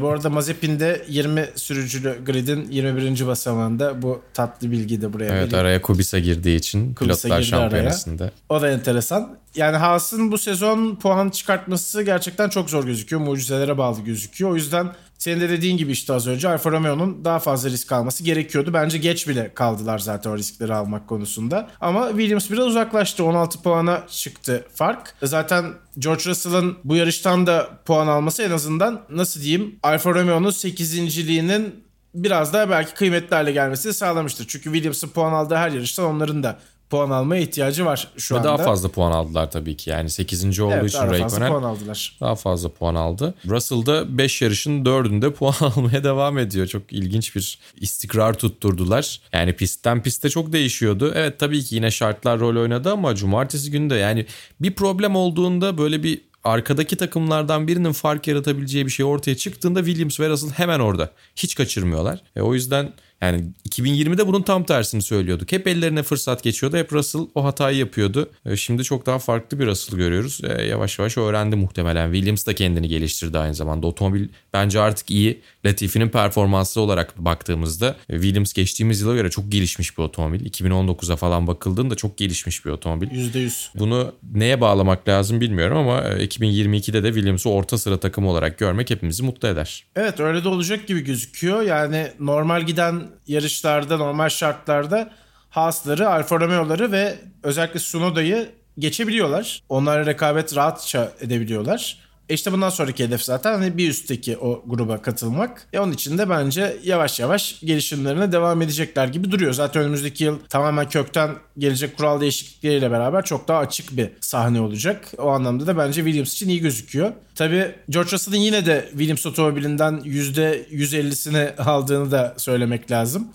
Bu arada Mazepin'de 20 sürücülü gridin 21. basamağında, bu tatlı bilgi de buraya vereyim. Evet, araya Kubica girdiği için Kubica pilotlar şampiyonasında. O da enteresan. Yani Haas'ın bu sezon puan çıkartması gerçekten çok zor gözüküyor. Mucizelere bağlı gözüküyor. O yüzden senin de dediğin gibi işte az önce Alfa Romeo'nun daha fazla risk alması gerekiyordu. Bence geç bile kaldılar zaten o riskleri almak konusunda. Ama Williams biraz uzaklaştı. 16 puana çıktı fark. Zaten George Russell'ın bu yarıştan da puan alması en azından, nasıl diyeyim, Alfa Romeo'nun 8.liğinin biraz daha belki kıymetli hale gelmesini sağlamıştır. Çünkü Williams'ın puan aldığı her yarıştan onların da puan almaya ihtiyacı var şu anda. Ve daha fazla puan aldılar tabii ki. Yani 8. olduğu için Raikkonen daha fazla puan aldı. Russell da 5 yarışın 4'ünde puan almaya devam ediyor. Çok ilginç bir istikrar tutturdular. Yani pistten piste çok değişiyordu. Evet, tabii ki yine şartlar rol oynadı ama cumartesi günü de yani bir problem olduğunda böyle bir arkadaki takımlardan birinin fark yaratabileceği bir şey ortaya çıktığında Williams ve Russell hemen orada. Hiç kaçırmıyorlar. O yüzden yani 2020'de bunun tam tersini söylüyorduk. Hep ellerine fırsat geçiyordu. Hep Russell o hatayı yapıyordu. Şimdi çok daha farklı bir Russell görüyoruz. Yavaş yavaş öğrendi muhtemelen. Williams da kendini geliştirdi aynı zamanda. Otomobil bence artık iyi. Latifi'nin performansı olarak baktığımızda Williams geçtiğimiz yıla göre çok gelişmiş bir otomobil. 2019'a falan bakıldığında çok gelişmiş bir otomobil. %100. Bunu neye bağlamak lazım bilmiyorum ama 2022'de de Williams'ı orta sıra takım olarak görmek hepimizi mutlu eder. Evet, öyle de olacak gibi gözüküyor. Yani normal giden yarışlarda, normal şartlarda Haas'ları, Alfa Romeo'ları ve özellikle Tsunoda'yı geçebiliyorlar. Onlara rekabet rahatça edebiliyorlar. İşte bundan sonraki hedef zaten hani bir üstteki o gruba katılmak. Onun için de bence yavaş yavaş gelişimlerine devam edecekler gibi duruyor. Zaten önümüzdeki yıl tamamen kökten gelecek kural değişiklikleriyle beraber çok daha açık bir sahne olacak. O anlamda da bence Williams için iyi gözüküyor. Tabii George Russell'ın yine de Williams otomobilinden %150'sini aldığını da söylemek lazım.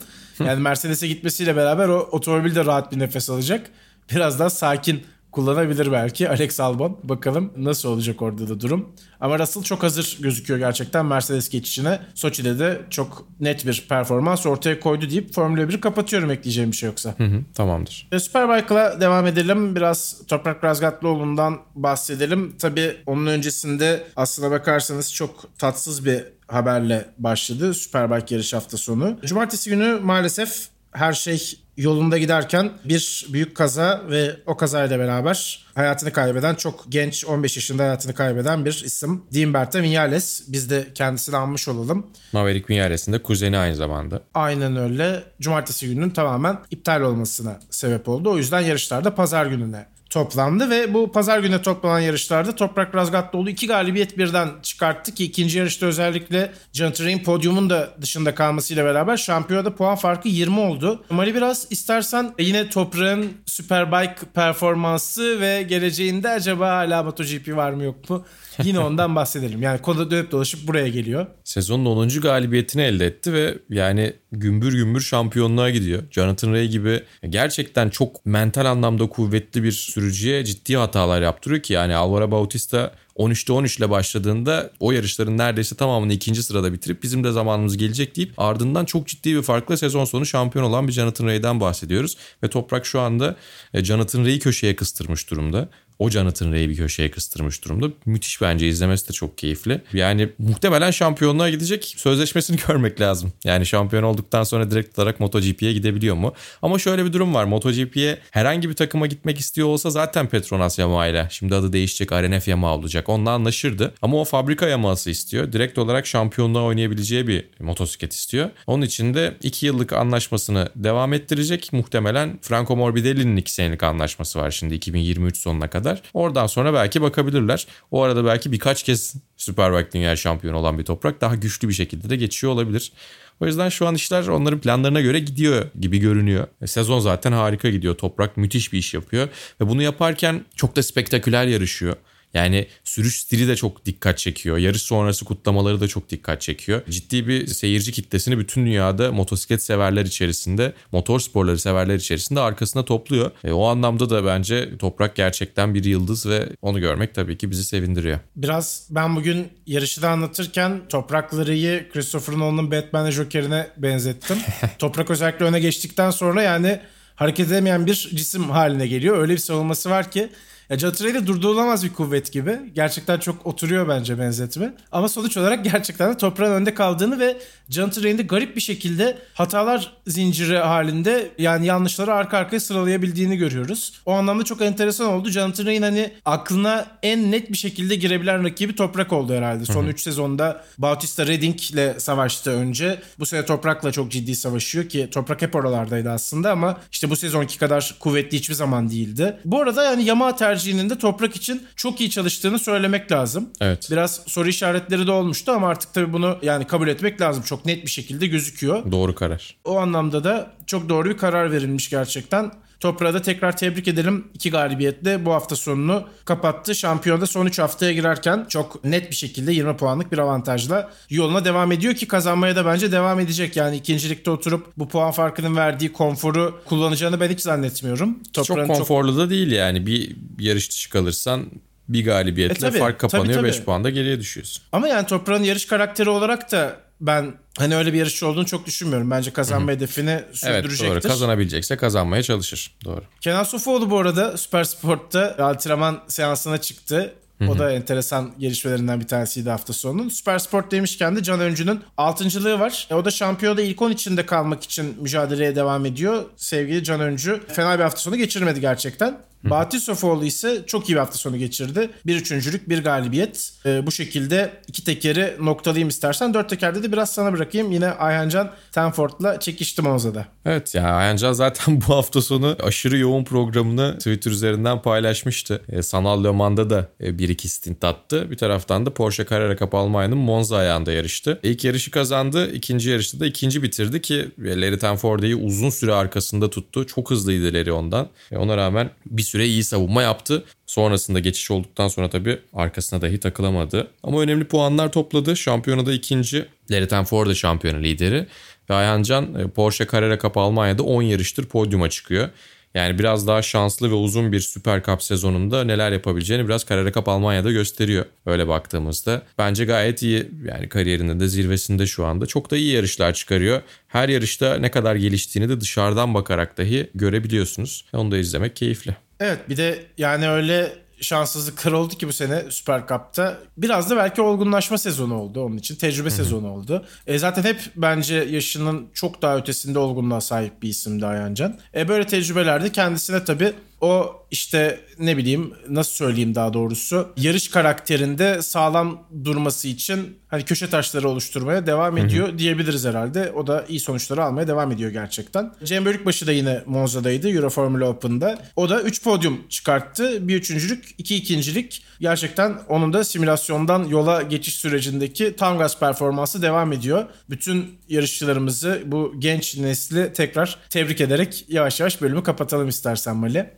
Yani Mercedes'e gitmesiyle beraber o otomobil de rahat bir nefes alacak. Biraz daha sakin kullanabilir belki Alex Albon. Bakalım nasıl olacak orada da durum. Ama Russell çok hazır gözüküyor gerçekten Mercedes geçişine. Soçi'de de çok net bir performans ortaya koydu deyip Formula 1'i kapatıyorum, ekleyeceğim bir şey yoksa. Tamamdır. Superbike'la devam edelim. Biraz Toprak Razgatlıoğlu'ndan bahsedelim. Tabii onun öncesinde aslına bakarsanız çok tatsız bir haberle başladı Superbike yarış hafta sonu. Cumartesi günü maalesef her şey yolunda giderken bir büyük kaza ve o kazayla beraber hayatını kaybeden, çok genç, 15 yaşında hayatını kaybeden bir isim. Dean Bertha Vinales. Biz de kendisini anmış olalım. Maverick Vinales'in de kuzeni aynı zamanda. Aynen öyle. Cumartesi gününün tamamen iptal olmasına sebep oldu. O yüzden yarışlar da pazar gününe toplandı ve bu pazar gününe toplanan yarışlarda Toprak Razgatlıoğlu 2 galibiyet birden çıkarttı ki ikinci yarışta özellikle Jonathan Rea'nin podyumun da dışında kalmasıyla beraber şampiyonada puan farkı 20 oldu. Mali, biraz istersen yine Toprak'ın Superbike performansı ve geleceğinde acaba hala MotoGP var mı yok mu? Yine ondan bahsedelim. Yani konuda dönüp dolaşıp buraya geliyor. Sezonun 10. galibiyetini elde etti ve yani gümbür gümbür şampiyonluğa gidiyor. Jonathan Rea gibi gerçekten çok mental anlamda kuvvetli bir sürücüye ciddi hatalar yaptırıyor ki yani Alvaro Bautista 13'te 13 ile başladığında o yarışların neredeyse tamamını ikinci sırada bitirip bizim de zamanımız gelecek deyip ardından çok ciddi bir farkla sezon sonu şampiyon olan bir Jonathan Rea'den bahsediyoruz. Ve Toprak şu anda Jonathan Rea'yi köşeye kıstırmış durumda. O Jonathan Rea'yi bir köşeye kıstırmış durumda. Müthiş, bence izlemesi de çok keyifli. Yani muhtemelen şampiyonluğa gidecek, sözleşmesini görmek lazım. Yani şampiyon olduktan sonra direkt olarak MotoGP'ye gidebiliyor mu? Ama şöyle bir durum var. MotoGP'ye herhangi bir takıma gitmek istiyor olsa zaten Petronas Yamaha ile, şimdi adı değişecek RNF Yamaha olacak, onunla anlaşırdı. Ama o fabrika Yamaha'sı istiyor. Direkt olarak şampiyonluğa oynayabileceği bir motosiklet istiyor. Onun için de 2 yıllık anlaşmasını devam ettirecek. Muhtemelen Franco Morbidelli'nin 2 senelik anlaşması var şimdi 2023 sonuna kadar. kadar. Oradan sonra belki bakabilirler. O arada belki birkaç kez Superbike Dünya Şampiyonu olan bir toprak daha güçlü bir şekilde de geçiyor olabilir. O yüzden şu an işler onların planlarına göre gidiyor gibi görünüyor. Sezon zaten harika gidiyor. Toprak müthiş bir iş yapıyor. Ve bunu yaparken çok da spektaküler yarışıyor. Yani sürüş stili de çok dikkat çekiyor. Yarış sonrası kutlamaları da çok dikkat çekiyor. Ciddi bir seyirci kitlesini bütün dünyada motosiklet severler içerisinde, motor sporları severler içerisinde arkasına topluyor. O anlamda da bence Toprak gerçekten bir yıldız ve onu görmek tabii ki bizi sevindiriyor. Biraz ben bugün yarışı da anlatırken Toprak Larry'i Christopher Nolan'ın Batman'le Joker'ine benzettim. Toprak özellikle öne geçtikten sonra yani hareket edemeyen bir cisim haline geliyor. Öyle bir savunması var ki Caturay'da durdurulamaz bir kuvvet gibi. Gerçekten çok oturuyor bence benzetme. Ama sonuç olarak gerçekten de toprağın önde kaldığını ve Caturay'ın da garip bir şekilde hatalar zinciri halinde yani yanlışları arka arkaya sıralayabildiğini görüyoruz. O anlamda çok enteresan oldu. Caturay'ın hani aklına en net bir şekilde girebilen rakibi Toprak oldu herhalde. Son 3 sezonda Bautista Redding'le savaştı önce. Bu sene Toprak'la çok ciddi savaşıyor ki Toprak hep oralardaydı aslında ama işte bu sezonki kadar kuvvetli hiçbir zaman değildi. Bu arada yani Yamaha tercihinin de Toprak için çok iyi çalıştığını söylemek lazım. Evet. Biraz soru işaretleri de olmuştu ama artık tabii bunu yani kabul etmek lazım. Çok net bir şekilde gözüküyor. Doğru karar. O anlamda da çok doğru bir karar verilmiş gerçekten. Toprağı da tekrar tebrik edelim. 2 galibiyetle bu hafta sonunu kapattı. Şampiyonada son 3 haftaya girerken çok net bir şekilde 20 puanlık bir avantajla yoluna devam ediyor ki kazanmaya da bence devam edecek. Yani ikincilikte oturup bu puan farkının verdiği konforu kullanacağını ben hiç zannetmiyorum. Toprağın çok konforlu da değil yani bir yarış dışı kalırsan bir galibiyetle tabii, fark kapanıyor tabii. 5 puan da geriye düşüyorsun. Ama yani Toprağın yarış karakteri olarak da ben hani öyle bir yarışçı olduğunu çok düşünmüyorum. Bence kazanma hedefini sürdürecektir. Evet doğru. Kazanabilecekse kazanmaya çalışır. Doğru. Kenan Sofuoğlu bu arada Süpersport'ta antrenman seansına çıktı. O da enteresan gelişmelerinden bir tanesiydi hafta sonunun. Süpersport demişken de Can Öncü'nün 6.'lığı var. O da şampiyonada ilk 10 içinde kalmak için mücadeleye devam ediyor. Sevgili Can Öncü fena bir hafta sonu geçirmedi gerçekten. Bahattin Sofuoğlu ise çok iyi bir hafta sonu geçirdi. Bir üçüncülük, bir galibiyet. Bu şekilde 2 tekeri noktalayayım istersen. 4 tekerde de biraz sana bırakayım. Yine Ayhan Can Tenford'la çekişti Monza'da. Evet ya yani Ayhan Can zaten bu hafta sonu aşırı yoğun programını Twitter üzerinden paylaşmıştı. Sanal Le Mans'da da 1-2 stint attı. Bir taraftan da Porsche Carrera Cup Almanya'nın Monza ayağında yarıştı. İlk yarışı kazandı. İkinci yarışta da ikinci bitirdi ki Larry Tenford'u uzun süre arkasında tuttu. Çok hızlıydı Larry ondan. Ona rağmen bir süre iyi savunma yaptı. Sonrasında geçiş olduktan sonra tabii arkasına dahi takılamadı. Ama önemli puanlar topladı. Şampiyonada ikinci. Larry Tenford da şampiyon lideri. Ve Ayhan Can Porsche Carrera Cup Almanya'da 10 yarıştır podyuma çıkıyor. Yani biraz daha şanslı ve uzun bir Süper Cup sezonunda neler yapabileceğini biraz Carrera Cup Almanya'da gösteriyor. Öyle baktığımızda bence gayet iyi yani kariyerinde de zirvesinde şu anda. Çok da iyi yarışlar çıkarıyor. Her yarışta ne kadar geliştiğini de dışarıdan bakarak dahi görebiliyorsunuz. Onu da izlemek keyifli. Evet bir de yani öyle şanssızlıklar oldu ki bu sene Süper Cup'ta. Biraz da belki olgunlaşma sezonu oldu onun için. Tecrübe sezonu oldu. Zaten hep bence yaşının çok daha ötesinde olgunluğa sahip bir isimdi Ayhan Can. Böyle tecrübelerde kendisine tabii o işte ne bileyim nasıl söyleyeyim daha doğrusu yarış karakterinde sağlam durması için hani köşe taşları oluşturmaya devam ediyor diyebiliriz herhalde. O da iyi sonuçları almaya devam ediyor gerçekten. Cem Bölükbaşı da yine Monza'daydı Euro Formula Open'da. O da 3 podyum çıkarttı. Bir üçüncülük, 2 ikincilik. Gerçekten onun da simülasyondan yola geçiş sürecindeki tam gaz performansı devam ediyor. Bütün yarışçılarımızı bu genç nesli tekrar tebrik ederek yavaş yavaş bölümü kapatalım istersen Mali.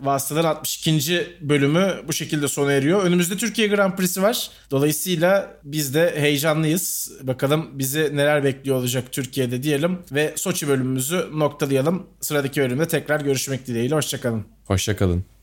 Vasıtalar 62. bölümü bu şekilde sona eriyor. Önümüzde Türkiye Grand Prix'si var. Dolayısıyla biz de heyecanlıyız. Bakalım bizi neler bekliyor olacak Türkiye'de diyelim ve Soçi bölümümüzü noktalayalım. Sıradaki bölümde tekrar görüşmek dileğiyle. Hoşçakalın. Hoşçakalın.